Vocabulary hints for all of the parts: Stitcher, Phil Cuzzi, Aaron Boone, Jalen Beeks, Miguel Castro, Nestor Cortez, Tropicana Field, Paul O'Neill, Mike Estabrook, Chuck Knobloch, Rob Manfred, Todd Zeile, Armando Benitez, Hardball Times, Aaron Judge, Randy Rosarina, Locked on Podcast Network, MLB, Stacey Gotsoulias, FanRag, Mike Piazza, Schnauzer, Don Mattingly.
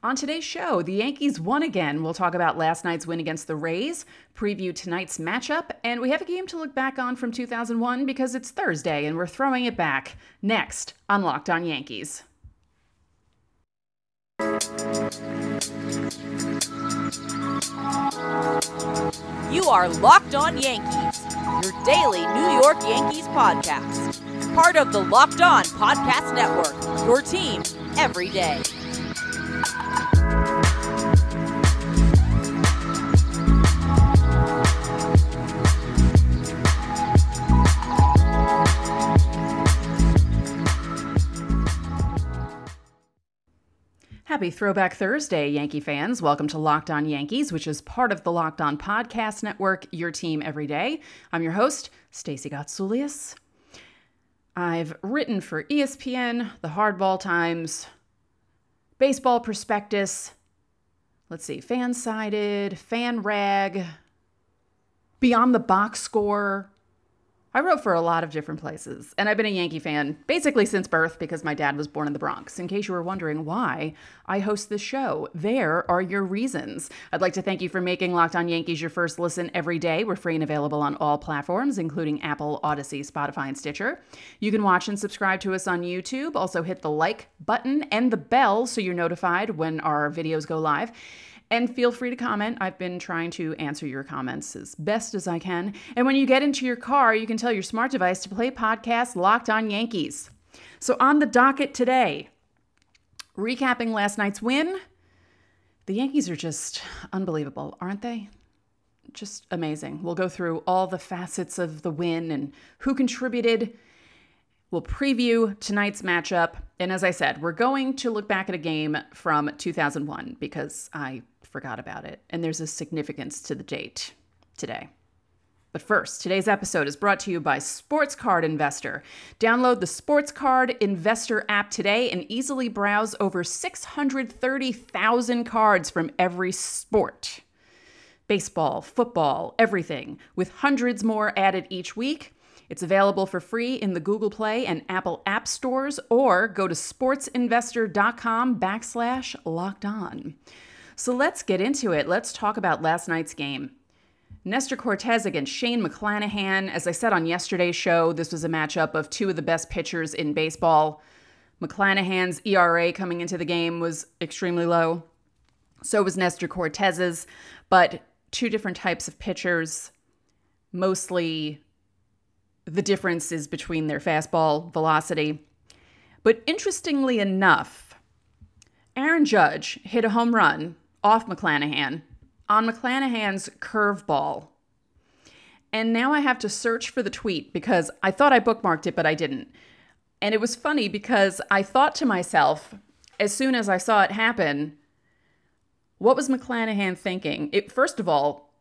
On today's show, the Yankees won again. We'll talk about last night's win against the Rays, preview tonight's matchup, and we have a game to look back on from 2001 because it's Thursday and we're throwing it back. Next on Locked on Yankees. You are Locked on Yankees, your daily New York Yankees podcast. Part of the Locked on Podcast Network, your team every day. Happy Throwback Thursday, Yankee fans. Welcome to Locked on Yankees, which is part of the Locked on Podcast Network, your team every day. I'm your host, Stacey Gotsoulias. I've written for ESPN, The Hardball Times, Baseball Prospectus, Fansided, FanRag, Beyond the Box Score. I wrote for a lot of different places, and I've been a Yankee fan basically since birth because my dad was born in the Bronx. In case you were wondering why I host this show, there are your reasons. I'd like to thank you for making Locked on Yankees your first listen every day. We're free and available on all platforms, including Apple, Odyssey, Spotify, and Stitcher. You can watch and subscribe to us on YouTube. Also hit the like button and the bell so you're notified when our videos go live. And feel free to comment. I've been trying to answer your comments as best as I can. And when you get into your car, you can tell your smart device to play podcast Locked on Yankees. So on the docket today, recapping last night's win, the Yankees are just unbelievable, aren't they? Just amazing. We'll go through all the facets of the win and who contributed. We'll preview tonight's matchup. And as I said, we're going to look back at a game from 2001 because I forgot about it. And there's a significance to the date today. But first, today's episode is brought to you by Sports Card Investor. Download the Sports Card Investor app today and easily browse over 630,000 cards from every sport. Baseball, football, everything, with hundreds more added each week. It's available for free in the Google Play and Apple App Stores, or go to sportsinvestor.com/lockedon. So let's get into it. Let's talk about last night's game. Nestor Cortez against Shane McClanahan. As I said on yesterday's show, this was a matchup of two of the best pitchers in baseball. McClanahan's ERA coming into the game was extremely low. So was Nestor Cortez's, but two different types of pitchers, mostly. The difference is between their fastball velocity. But interestingly enough, Aaron Judge hit a home run off McClanahan on McClanahan's curveball. And now I have to search for the tweet because I thought I bookmarked it, but I didn't. And it was funny because I thought to myself, as soon as I saw it happen, what was McClanahan thinking? First of all,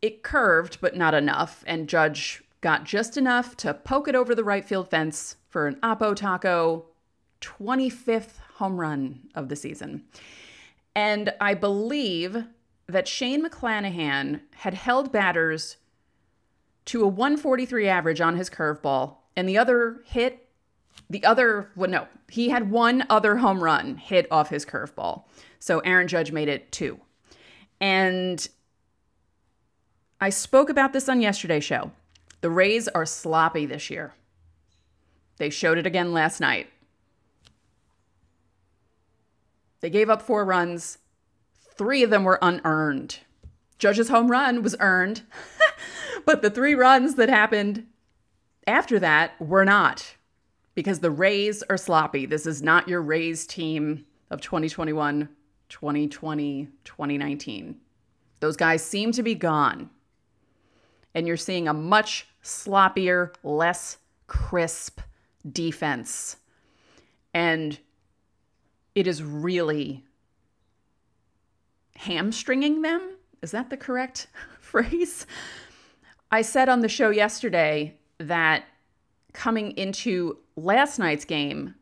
it curved, but not enough, and Judge got just enough to poke it over the right field fence for an Oppo Taco 25th home run of the season. And I believe that Shane McClanahan had held batters to a 143 average on his curveball, and he had one other home run hit off his curveball. So Aaron Judge made it two. And I spoke about this on yesterday's show. The Rays are sloppy this year. They showed it again last night. They gave up 4 runs. 3 of them were unearned. Judge's home run was earned, but the 3 runs that happened after that were not, because the Rays are sloppy. This is not your Rays team of 2021, 2020, 2019. Those guys seem to be gone. And you're seeing a much sloppier, less crisp defense. And it is really hamstringing them. Is that the correct phrase? I said on the show yesterday that coming into last night's game,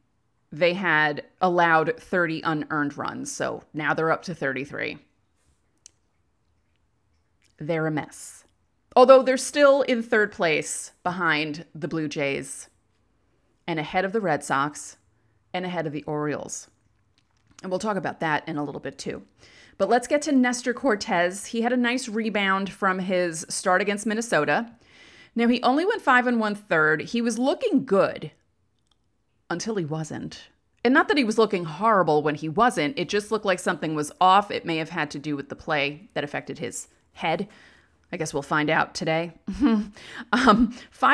they had allowed 30 unearned runs. So now they're up to 33. They're a mess. Although they're still in third place behind the Blue Jays and ahead of the Red Sox and ahead of the Orioles. And we'll talk about that in a little bit too. But let's get to Nestor Cortez. He had a nice rebound from his start against Minnesota. Now, he only went 5 1/3. He was looking good until he wasn't. And not that he was looking horrible when he wasn't. It just looked like something was off. It may have had to do with the play that affected his head. I guess we'll find out today. 5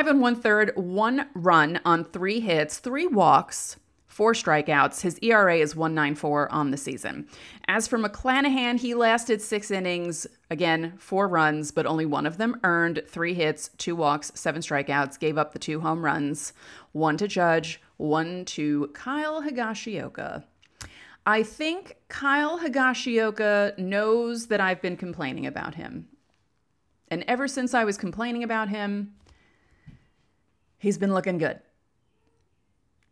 1/3, 1 run on 3 hits, 3 walks, 4 strikeouts. His ERA is 1.94 on the season. As for McClanahan, he lasted 6 innings. Again, 4 runs, but only one of them earned. 3 hits, 2 walks, 7 strikeouts. Gave up the 2 home runs. 1 to Judge, 1 to Kyle Higashioka. I think Kyle Higashioka knows that I've been complaining about him. And ever since I was complaining about him, he's been looking good.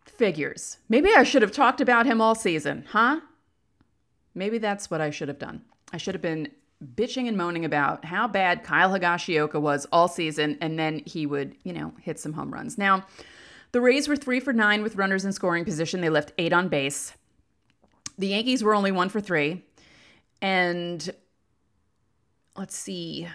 Figures. Maybe I should have talked about him all season, huh? Maybe that's what I should have done. I should have been bitching and moaning about how bad Kyle Higashioka was all season, and then he would, hit some home runs. Now, the Rays were 3 for 9 with runners in scoring position. They left 8 on base. The Yankees were only 1 for 3. And let's see.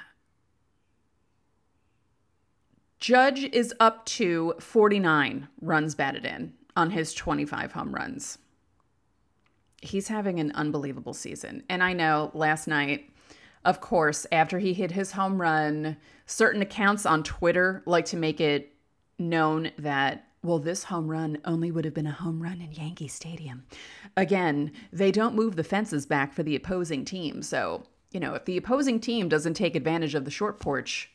Judge is up to 49 runs batted in on his 25 home runs. He's having an unbelievable season. And I know last night, of course, after he hit his home run, certain accounts on Twitter like to make it known that, well, this home run only would have been a home run in Yankee Stadium. Again, they don't move the fences back for the opposing team. So, if the opposing team doesn't take advantage of the short porch,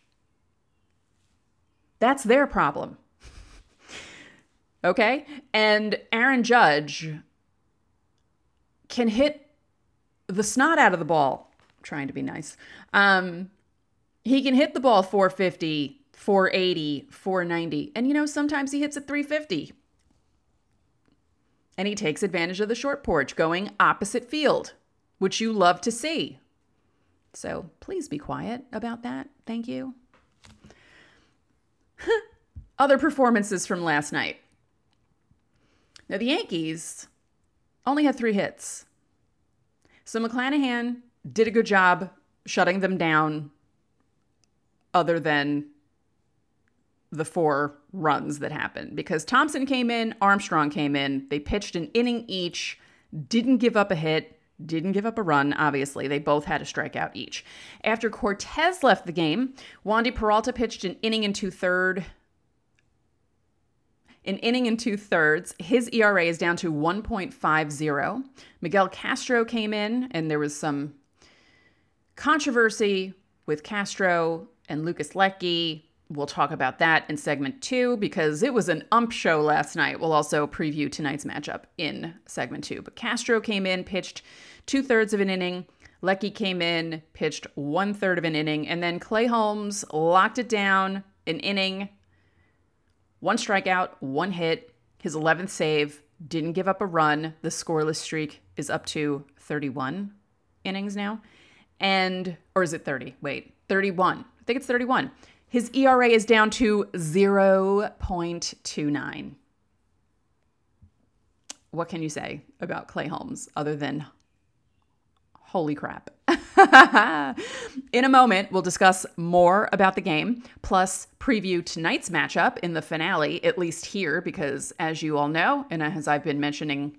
that's their problem. Okay? And Aaron Judge can hit the snot out of the ball. I'm trying to be nice. He can hit the ball 450, 480, 490. And, sometimes he hits at 350. And he takes advantage of the short porch going opposite field, which you love to see. So please be quiet about that. Thank you. Other performances from last night. Now, the Yankees only had 3 hits. So McClanahan did a good job shutting them down, other than the 4 runs that happened. Because Thompson came in, Armstrong came in. They pitched an inning each, didn't give up a hit, didn't give up a run, obviously. They both had a strikeout each. After Cortez left the game, Wandy Peralta pitched an inning and two-thirds. His ERA is down to 1.50. Miguel Castro came in, and there was some controversy with Castro and Lucas Leckie. We'll talk about that in segment 2 because it was an ump show last night. We'll also preview tonight's matchup in segment 2. But Castro came in, pitched 2/3 of an inning. Leckie came in, pitched 1/3 of an inning. And then Clay Holmes locked it down, an inning, 1 strikeout, 1 hit, his 11th save, didn't give up a run. The scoreless streak is up to 31 innings now. Or is it 30? Wait, 31. I think it's 31. His ERA is down to 0.29. What can you say about Clay Holmes other than holy crap? In a moment, we'll discuss more about the game, plus preview tonight's matchup in the finale, at least here, because as you all know, and as I've been mentioning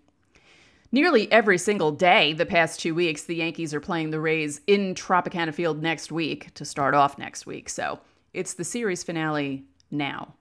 nearly every single day the past 2 weeks, the Yankees are playing the Rays in Tropicana Field next week to start off next week. So it's the series finale now.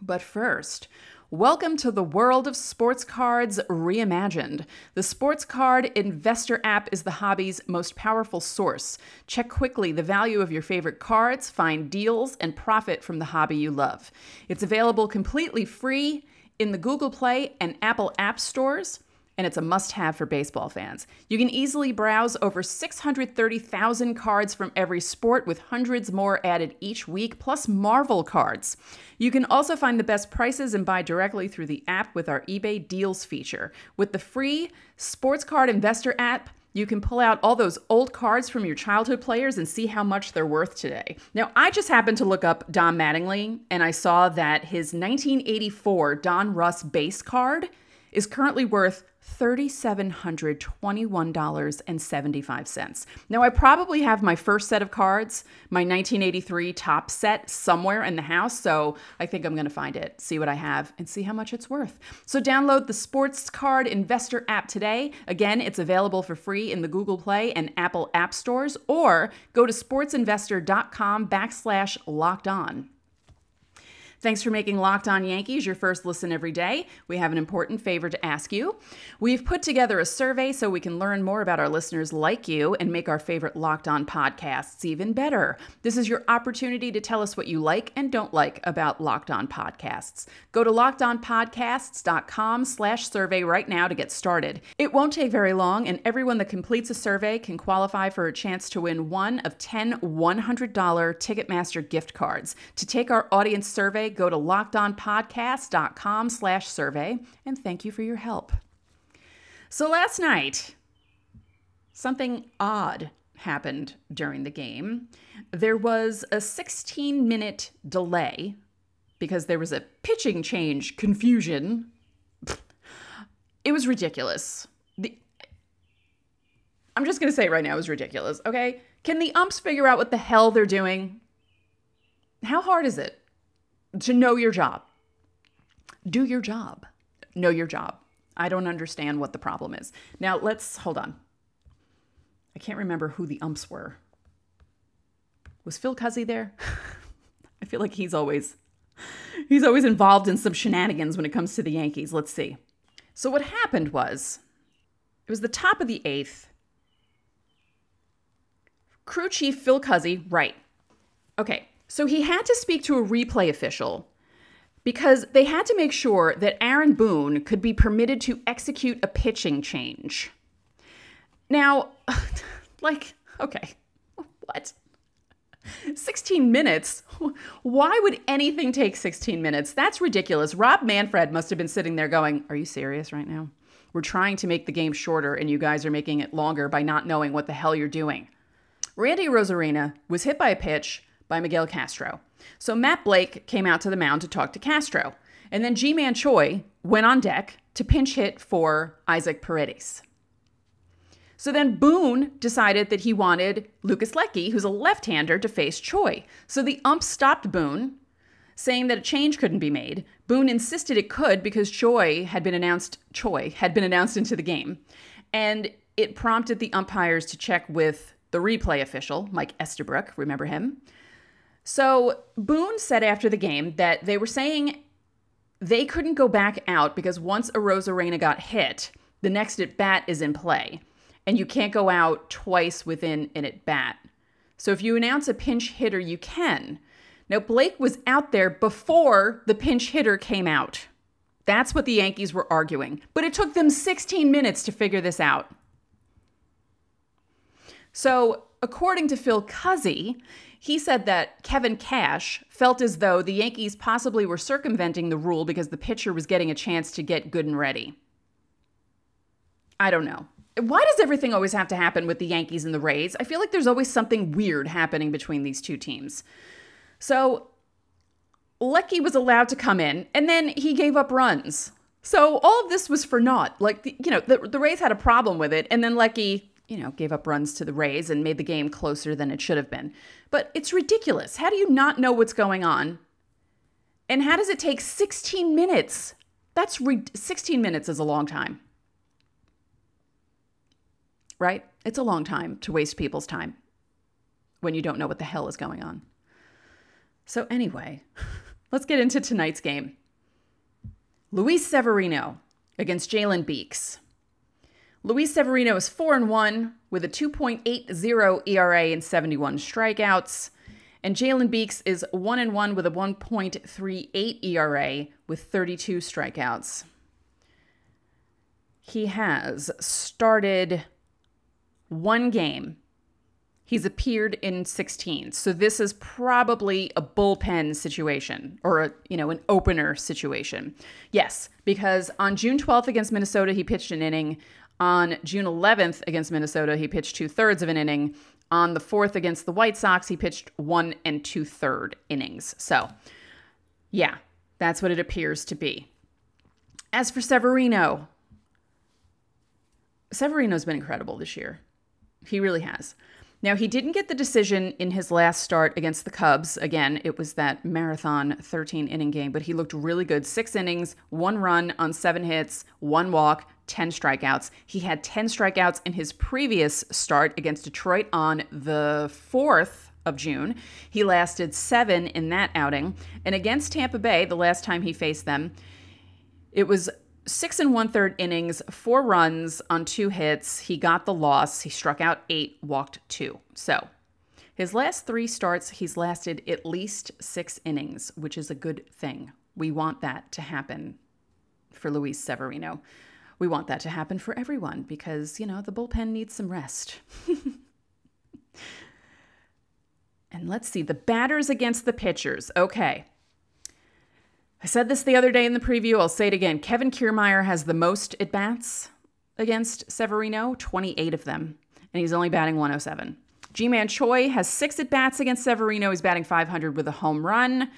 But first, welcome to the world of sports cards reimagined. The Sports Card Investor app is the hobby's most powerful source. Check quickly the value of your favorite cards, find deals, and profit from the hobby you love. It's available completely free in the Google Play and Apple App Stores, and it's a must-have for baseball fans. You can easily browse over 630,000 cards from every sport, with hundreds more added each week, plus Marvel cards. You can also find the best prices and buy directly through the app with our eBay Deals feature. With the free Sports Card Investor app, you can pull out all those old cards from your childhood players and see how much they're worth today. Now, I just happened to look up Don Mattingly, and I saw that his 1984 Don Russ base card is currently worth $3,721.75. Now, I probably have my first set of cards, my 1983 top set, somewhere in the house, so I think I'm going to find it, see what I have, and see how much it's worth. So download the Sports Card Investor app today. Again, it's available for free in the Google Play and Apple App Stores, or go to sportsinvestor.com/lockedon. Thanks for making Locked On Yankees your first listen every day. We have an important favor to ask you. We've put together a survey so we can learn more about our listeners like you and make our favorite Locked On podcasts even better. This is your opportunity to tell us what you like and don't like about Locked On Podcasts. Go to LockedOnPodcasts.com/survey right now to get started. It won't take very long, and everyone that completes a survey can qualify for a chance to win one of 10 $100 Ticketmaster gift cards. To take our audience survey, go to LockedOnPodcasts.com/survey, and thank you for your help. So last night, something odd happened during the game. There was a 16-minute delay because there was a pitching change confusion. It was ridiculous. I'm just going to say it right now, it was ridiculous, okay? Can the umps figure out what the hell they're doing? How hard is it to know your job? Do your job. Know your job. I don't understand what the problem is. Now, let's, hold on. I can't remember who the umps were. Was Phil Cuzzi there? I feel like he's always involved in some shenanigans when it comes to the Yankees. Let's see. So what happened was, it was the top of the eighth. Crew chief Phil Cuzzi, right. Okay. So he had to speak to a replay official because they had to make sure that Aaron Boone could be permitted to execute a pitching change. Now, like, okay, what? 16 minutes? Why would anything take 16 minutes? That's ridiculous. Rob Manfred must have been sitting there going, are you serious right now? We're trying to make the game shorter and you guys are making it longer by not knowing what the hell you're doing. Randy Rosarina was hit by a pitch by Miguel Castro. So Matt Blake came out to the mound to talk to Castro. And then G-Man Choi went on deck to pinch hit for Isaac Paredes. So then Boone decided that he wanted Lucas Leckie, who's a left-hander, to face Choi. So the ump stopped Boone, saying that a change couldn't be made. Boone insisted it could because Choi had been announced into the game. And it prompted the umpires to check with the replay official, Mike Estabrook, remember him? So Boone said after the game that they were saying they couldn't go back out because once a Rosarena got hit, the next at-bat is in play, and you can't go out twice within an at-bat. So if you announce a pinch hitter, you can. Now, Blake was out there before the pinch hitter came out. That's what the Yankees were arguing. But it took them 16 minutes to figure this out. So according to Phil Cuzzi, he said that Kevin Cash felt as though the Yankees possibly were circumventing the rule because the pitcher was getting a chance to get good and ready. I don't know. Why does everything always have to happen with the Yankees and the Rays? I feel like there's always something weird happening between these two teams. So Leckie was allowed to come in, and then he gave up runs. So all of this was for naught. Like, the Rays had a problem with it, and then Leckie gave up runs to the Rays and made the game closer than it should have been. But it's ridiculous. How do you not know what's going on? And how does it take 16 minutes? 16 minutes is a long time. Right? It's a long time to waste people's time when you don't know what the hell is going on. So anyway, let's get into tonight's game. Luis Severino against Jalen Beeks. Luis Severino is 4-1 with a 2.80 ERA and 71 strikeouts. And Jalen Beeks is 1-1 with a 1.38 ERA with 32 strikeouts. He has started one game. He's appeared in 16. So this is probably a bullpen situation or an opener situation. Yes, because on June 12th against Minnesota, he pitched an inning. On June 11th against Minnesota, he pitched 2/3 of an inning. On the 4th against the White Sox, he pitched 1 2/3 innings. So, yeah, that's what it appears to be. As for Severino, Severino's been incredible this year. He really has. Now, he didn't get the decision in his last start against the Cubs. Again, it was that marathon 13-inning game, but he looked really good. 6 innings, 1 run on 7 hits, 1 walk, 10 strikeouts. He had 10 strikeouts in his previous start against Detroit on the 4th of June. He lasted 7 in that outing. And against Tampa Bay, the last time he faced them, it was 6 1/3 innings, 4 runs on 2 hits. He got the loss. He struck out 8, walked 2. So his last 3 starts, he's lasted at least 6 innings, which is a good thing. We want that to happen for Luis Severino. We want that to happen for everyone because, you know, the bullpen needs some rest. And let's see, the batters against the pitchers. Okay. I said this the other day in the preview. I'll say it again. Kevin Kiermaier has the most at-bats against Severino, 28 of them, and he's only batting 107. G-Man Choi has 6 at-bats against Severino. He's batting 500 with a home run.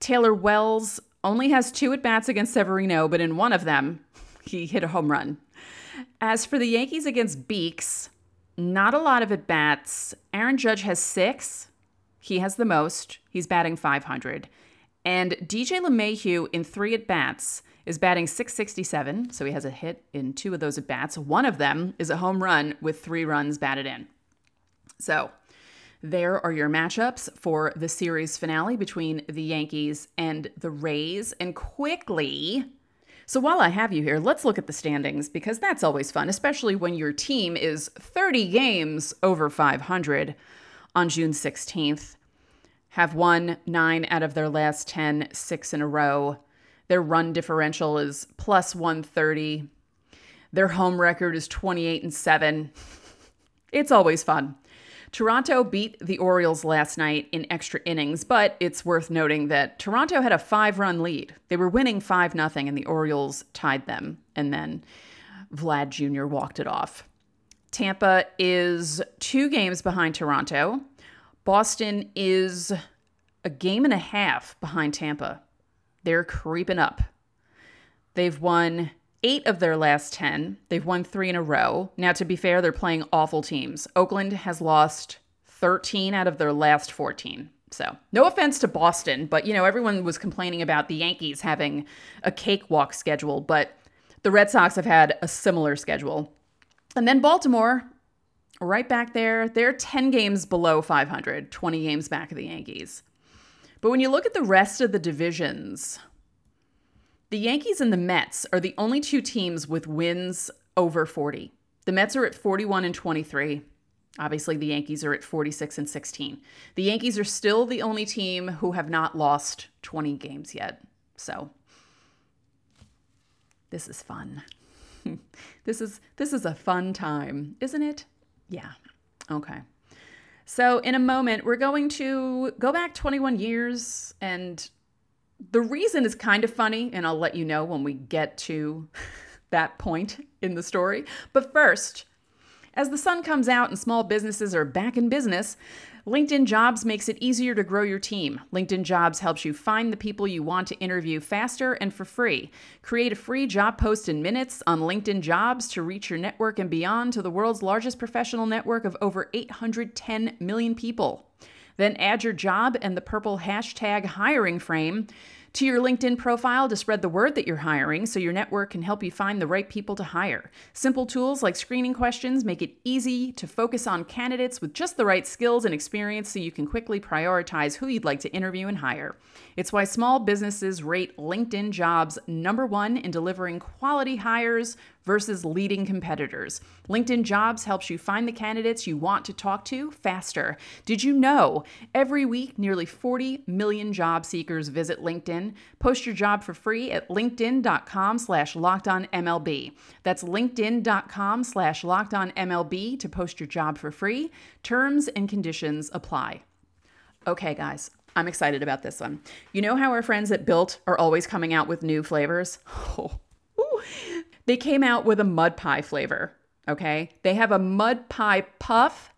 Taylor Wells only has 2 at-bats against Severino, but in one of them, he hit a home run. As for the Yankees against Beeks, not a lot of at-bats. Aaron Judge has 6. He has the most. He's batting 500. And DJ LeMahieu in 3 at-bats is batting 667, so he has a hit in 2 of those at-bats. One of them is a home run with 3 runs batted in. So there are your matchups for the series finale between the Yankees and the Rays. And quickly, so while I have you here, let's look at the standings because that's always fun, especially when your team is 30 games over 500 on June 16th. Have won 9 out of their last 10, 6 in a row. Their run differential is plus 130. Their home record is 28-7. It's always fun. Toronto beat the Orioles last night in extra innings, but it's worth noting that Toronto had a 5-run lead. They were winning 5-0, and the Orioles tied them, and then Vlad Jr. walked it off. Tampa is 2 games behind Toronto. Boston is a game and a half behind Tampa. They're creeping up. They've won 8 of their last 10. They've won 3 in a row. Now, to be fair, they're playing awful teams. Oakland has lost 13 out of their last 14. So no offense to Boston, but, you know, everyone was complaining about the Yankees having a cakewalk schedule, but the Red Sox have had a similar schedule. And then Baltimore, right back there, they're 10 games below 500, 20 games back of the Yankees. But when you look at the rest of the divisions, the Yankees and the Mets are the only 2 teams with wins over 40. The Mets are at 41-23. Obviously, the Yankees are at 46-16. The Yankees are still the only team who have not lost 20 games yet. So this is fun. This is a fun time, isn't it? Yeah. Okay. So in a moment, we're going to go back 21 years. And the reason is kind of funny, and I'll let you know when we get to that point in the story. But first, as the sun comes out and small businesses are back in business, LinkedIn Jobs makes it easier to grow your team. LinkedIn Jobs helps you find the people you want to interview faster and for free. Create a free job post in minutes on LinkedIn Jobs to reach your network and beyond to the world's largest professional network of over 810 million people. Then add your job and the purple hashtag hiring frame to your LinkedIn profile to spread the word that you're hiring so your network can help you find the right people to hire. Simple tools like screening questions make it easy to focus on candidates with just the right skills and experience so you can quickly prioritize who you'd like to interview and hire. It's why small businesses rate LinkedIn Jobs #1 in delivering quality hires versus leading competitors. LinkedIn Jobs helps you find the candidates you want to talk to faster. Did you know? Every week, nearly 40 million job seekers visit LinkedIn. Post your job for free at linkedin.com/lockedonmlb. That's linkedin.com/lockedonmlb to post your job for free. Terms and conditions apply. Okay, guys, I'm excited about this one. You know how our friends at Built are always coming out with new flavors? Oh, ooh. They came out with a mud pie flavor, okay? They have a mud pie puff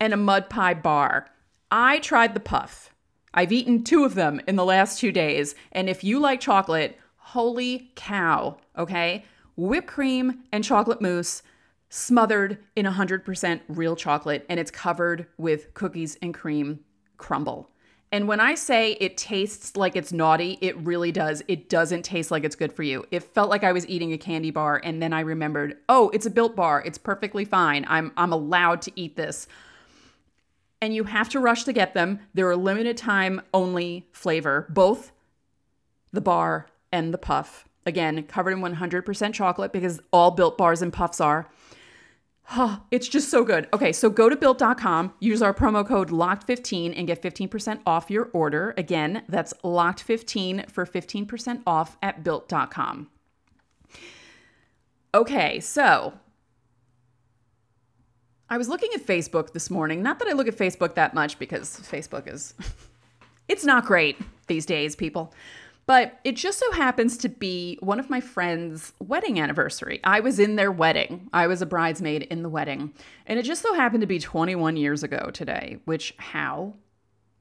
and a mud pie bar. I tried the puff. I've eaten 2 of them in the last 2 days. And if you like chocolate, holy cow, okay? Whipped cream and chocolate mousse, smothered in 100% real chocolate, and it's covered with cookies and cream crumble. And when I say it tastes like it's naughty, it really does. It doesn't taste like it's good for you. It felt like I was eating a candy bar, and then I remembered, oh, it's a Built bar. It's perfectly fine. I'm allowed to eat this. And you have to rush to get them. They're a limited time only flavor, both the bar and the puff. Again, covered in 100% chocolate, because all Built bars and puffs are. Oh, it's just so good. Okay, so go to Built.com, use our promo code LOCKED15 and get 15% off your order. Again, that's LOCKED15 for 15% off at Built.com. Okay, so I was looking at Facebook this morning. Not that I look at Facebook that much, because Facebook is, it's not great these days, people. But it just so happens to be one of my friends' wedding anniversary. I was in their wedding. I was a bridesmaid in the wedding. And it just so happened to be 21 years ago today, which how?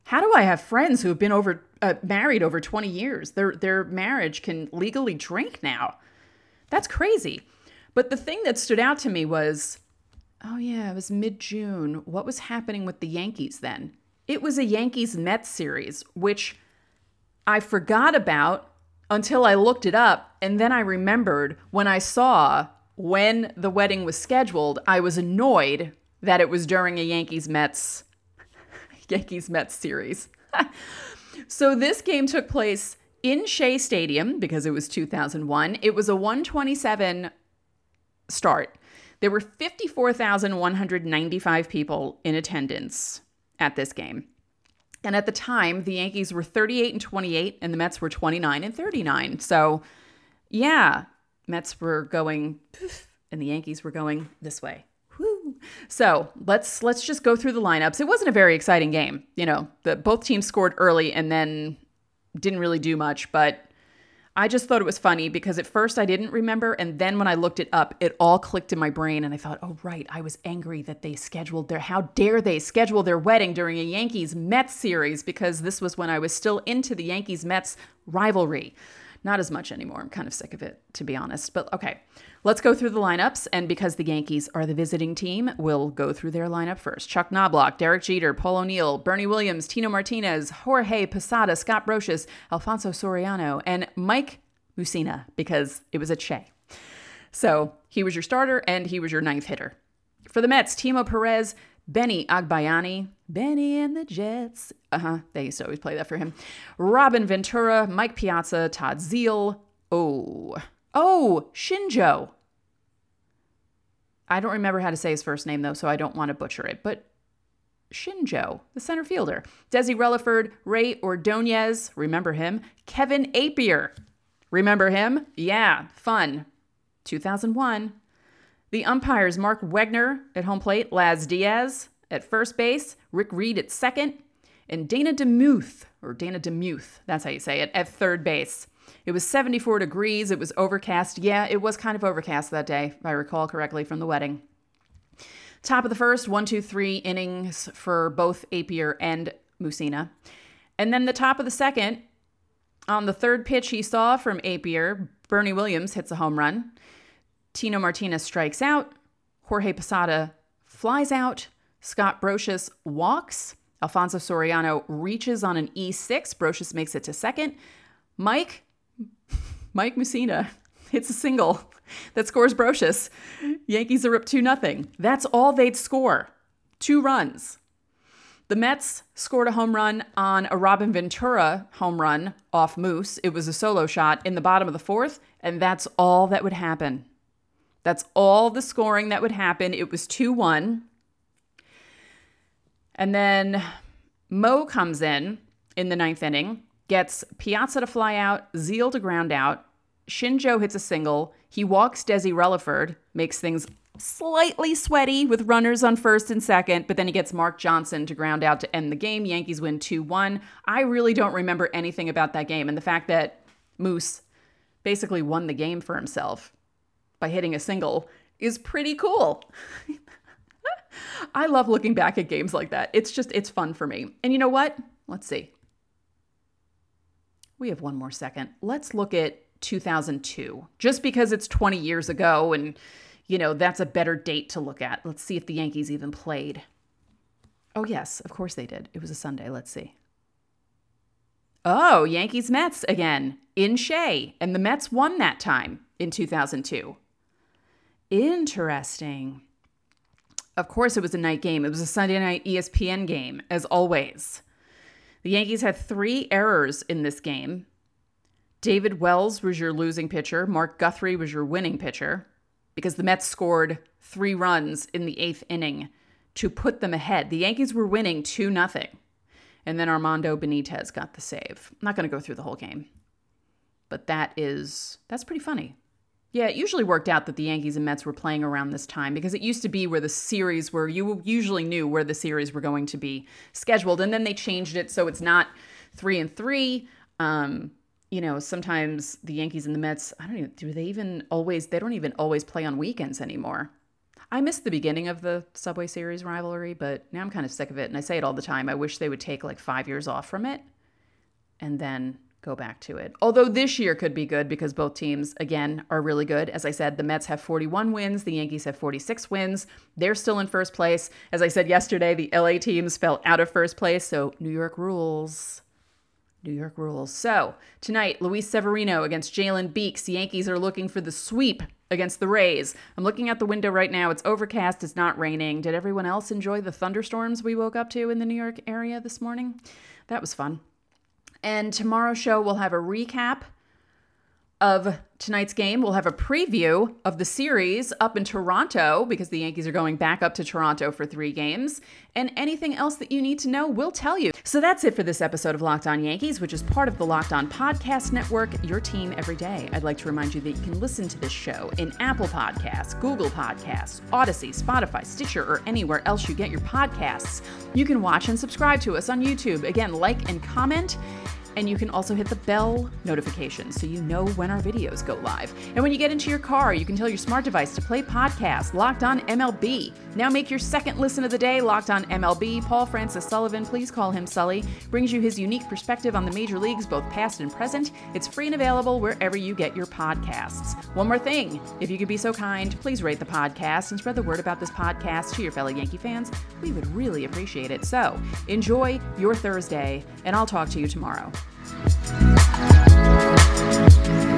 How do I have friends who have been over married over 20 years? Their marriage can legally drink now. That's crazy. But the thing that stood out to me was, oh yeah, it was mid-June. What was happening with the Yankees then? It was a Yankees-Mets series, which I forgot about until I looked it up, and then I remembered when I saw when the wedding was scheduled, I was annoyed that it was during a Yankees-Mets series. So this game took place in Shea Stadium because it was 2001. It was a 127 start. There were 54,195 people in attendance at this game. And at the time, the Yankees were 38-28, and the Mets were 29-39. So, yeah, Mets were going, and the Yankees were going this way. Woo. So let's just go through the lineups. It wasn't a very exciting game, you know. Both teams scored early and then didn't really do much. But I just thought it was funny because at first I didn't remember, and then when I looked it up, it all clicked in my brain, and I thought, oh, right, I was angry that they scheduled how dare they schedule their wedding during a Yankees-Mets series, because this was when I was still into the Yankees-Mets rivalry. Not as much anymore. I'm kind of sick of it, to be honest. But okay, let's go through the lineups, and because the Yankees are the visiting team, we'll go through their lineup first. Chuck Knobloch, Derek Jeter, Paul O'Neill, Bernie Williams, Tino Martinez, Jorge Posada, Scott Brosius, Alfonso Soriano, and Mike Mussina, because it was a Che. So he was your starter, and he was your ninth hitter. For the Mets, Timo Perez, Benny Agbayani, Benny and the Jets. They used to always play that for him. Robin Ventura, Mike Piazza, Todd Zeile. Oh, Shinjo. I don't remember how to say his first name, though, so I don't want to butcher it. But Shinjo, the center fielder. Desi Relaford, Ray Ordonez, remember him. Kevin Apier, remember him? Yeah, fun. 2001. The umpires, Mark Wegner at home plate, Laz Diaz at first base, Rick Reed at second, and Dana DeMuth, that's how you say it, at third base. It was 74 degrees. It was overcast. Yeah, it was kind of overcast that day, if I recall correctly from the wedding. Top of the first, 1, 2, 3 innings for both Apier and Mussina. And then the top of the second, on the third pitch he saw from Apier, Bernie Williams hits a home run. Tino Martinez strikes out. Jorge Posada flies out. Scott Brosius walks. Alfonso Soriano reaches on an E6. Brosius makes it to second. Mike Mussina hits a single that scores Brosius. Yankees are up 2-0. That's all they'd score. 2 runs. The Mets scored a home run on a Robin Ventura home run off Moose. It was a solo shot in the bottom of the fourth, and that's all that would happen. That's all the scoring that would happen. It was 2-1. And then Mo comes in the ninth inning, gets Piazza to fly out, Zeile to ground out. Shinjo hits a single. He walks Desi Relaford, makes things slightly sweaty with runners on first and second, but then he gets Mark Johnson to ground out to end the game. Yankees win 2-1. I really don't remember anything about that game, and the fact that Moose basically won the game for himself by hitting a single is pretty cool. I love looking back at games like that. It's fun for me. And you know what? Let's see. We have one more second. Let's look at 2002, just because it's 20 years ago and, you know, that's a better date to look at. Let's see if the Yankees even played. Oh, yes, of course they did. It was a Sunday. Let's see. Oh, Yankees-Mets again in Shea. And the Mets won that time in 2002. Interesting. Of course it was a night game. It was a Sunday night ESPN game, as always. The Yankees had 3 errors in this game. David Wells was your losing pitcher. Mark Guthrie was your winning pitcher, because the Mets scored 3 runs in the 8th inning to put them ahead. The Yankees were winning 2-0. And then Armando Benitez got the save. I'm not going to go through the whole game, but that's pretty funny. Yeah, it usually worked out that the Yankees and Mets were playing around this time, because it used to be where you usually knew where the series were going to be scheduled. And then they changed it so it's not 3-3. Sometimes the Yankees and the Mets, they don't even always play on weekends anymore. I missed the beginning of the Subway Series rivalry, but now I'm kind of sick of it. And I say it all the time. I wish they would take 5 years off from it and then go back to it. Although this year could be good, because both teams, again, are really good. As I said, the Mets have 41 wins. The Yankees have 46 wins. They're still in first place. As I said yesterday, the LA teams fell out of first place. So New York rules. New York rules. So tonight, Luis Severino against Jalen Beeks. The Yankees are looking for the sweep against the Rays. I'm looking out the window right now. It's overcast. It's not raining. Did everyone else enjoy the thunderstorms we woke up to in the New York area this morning? That was fun. And tomorrow's show, we'll have a recap of tonight's game. We'll have a preview of the series up in Toronto, because the Yankees are going back up to Toronto for 3 games. And anything else that you need to know, we'll tell you. So that's it for this episode of Locked On Yankees, which is part of the Locked On Podcast Network, your team every day. I'd like to remind you that you can listen to this show in Apple Podcasts, Google Podcasts, Odyssey, Spotify, Stitcher, or anywhere else you get your podcasts. You can watch and subscribe to us on YouTube. Again, like and comment. And you can also hit the bell notification so you know when our videos go live. And when you get into your car, you can tell your smart device to play podcast Locked On MLB. Now make your second listen of the day Locked On MLB. Paul Francis Sullivan, please call him Sully, brings you his unique perspective on the major leagues, both past and present. It's free and available wherever you get your podcasts. One more thing, if you could be so kind, please rate the podcast and spread the word about this podcast to your fellow Yankee fans. We would really appreciate it. So enjoy your Thursday, and I'll talk to you tomorrow. We'll be right back.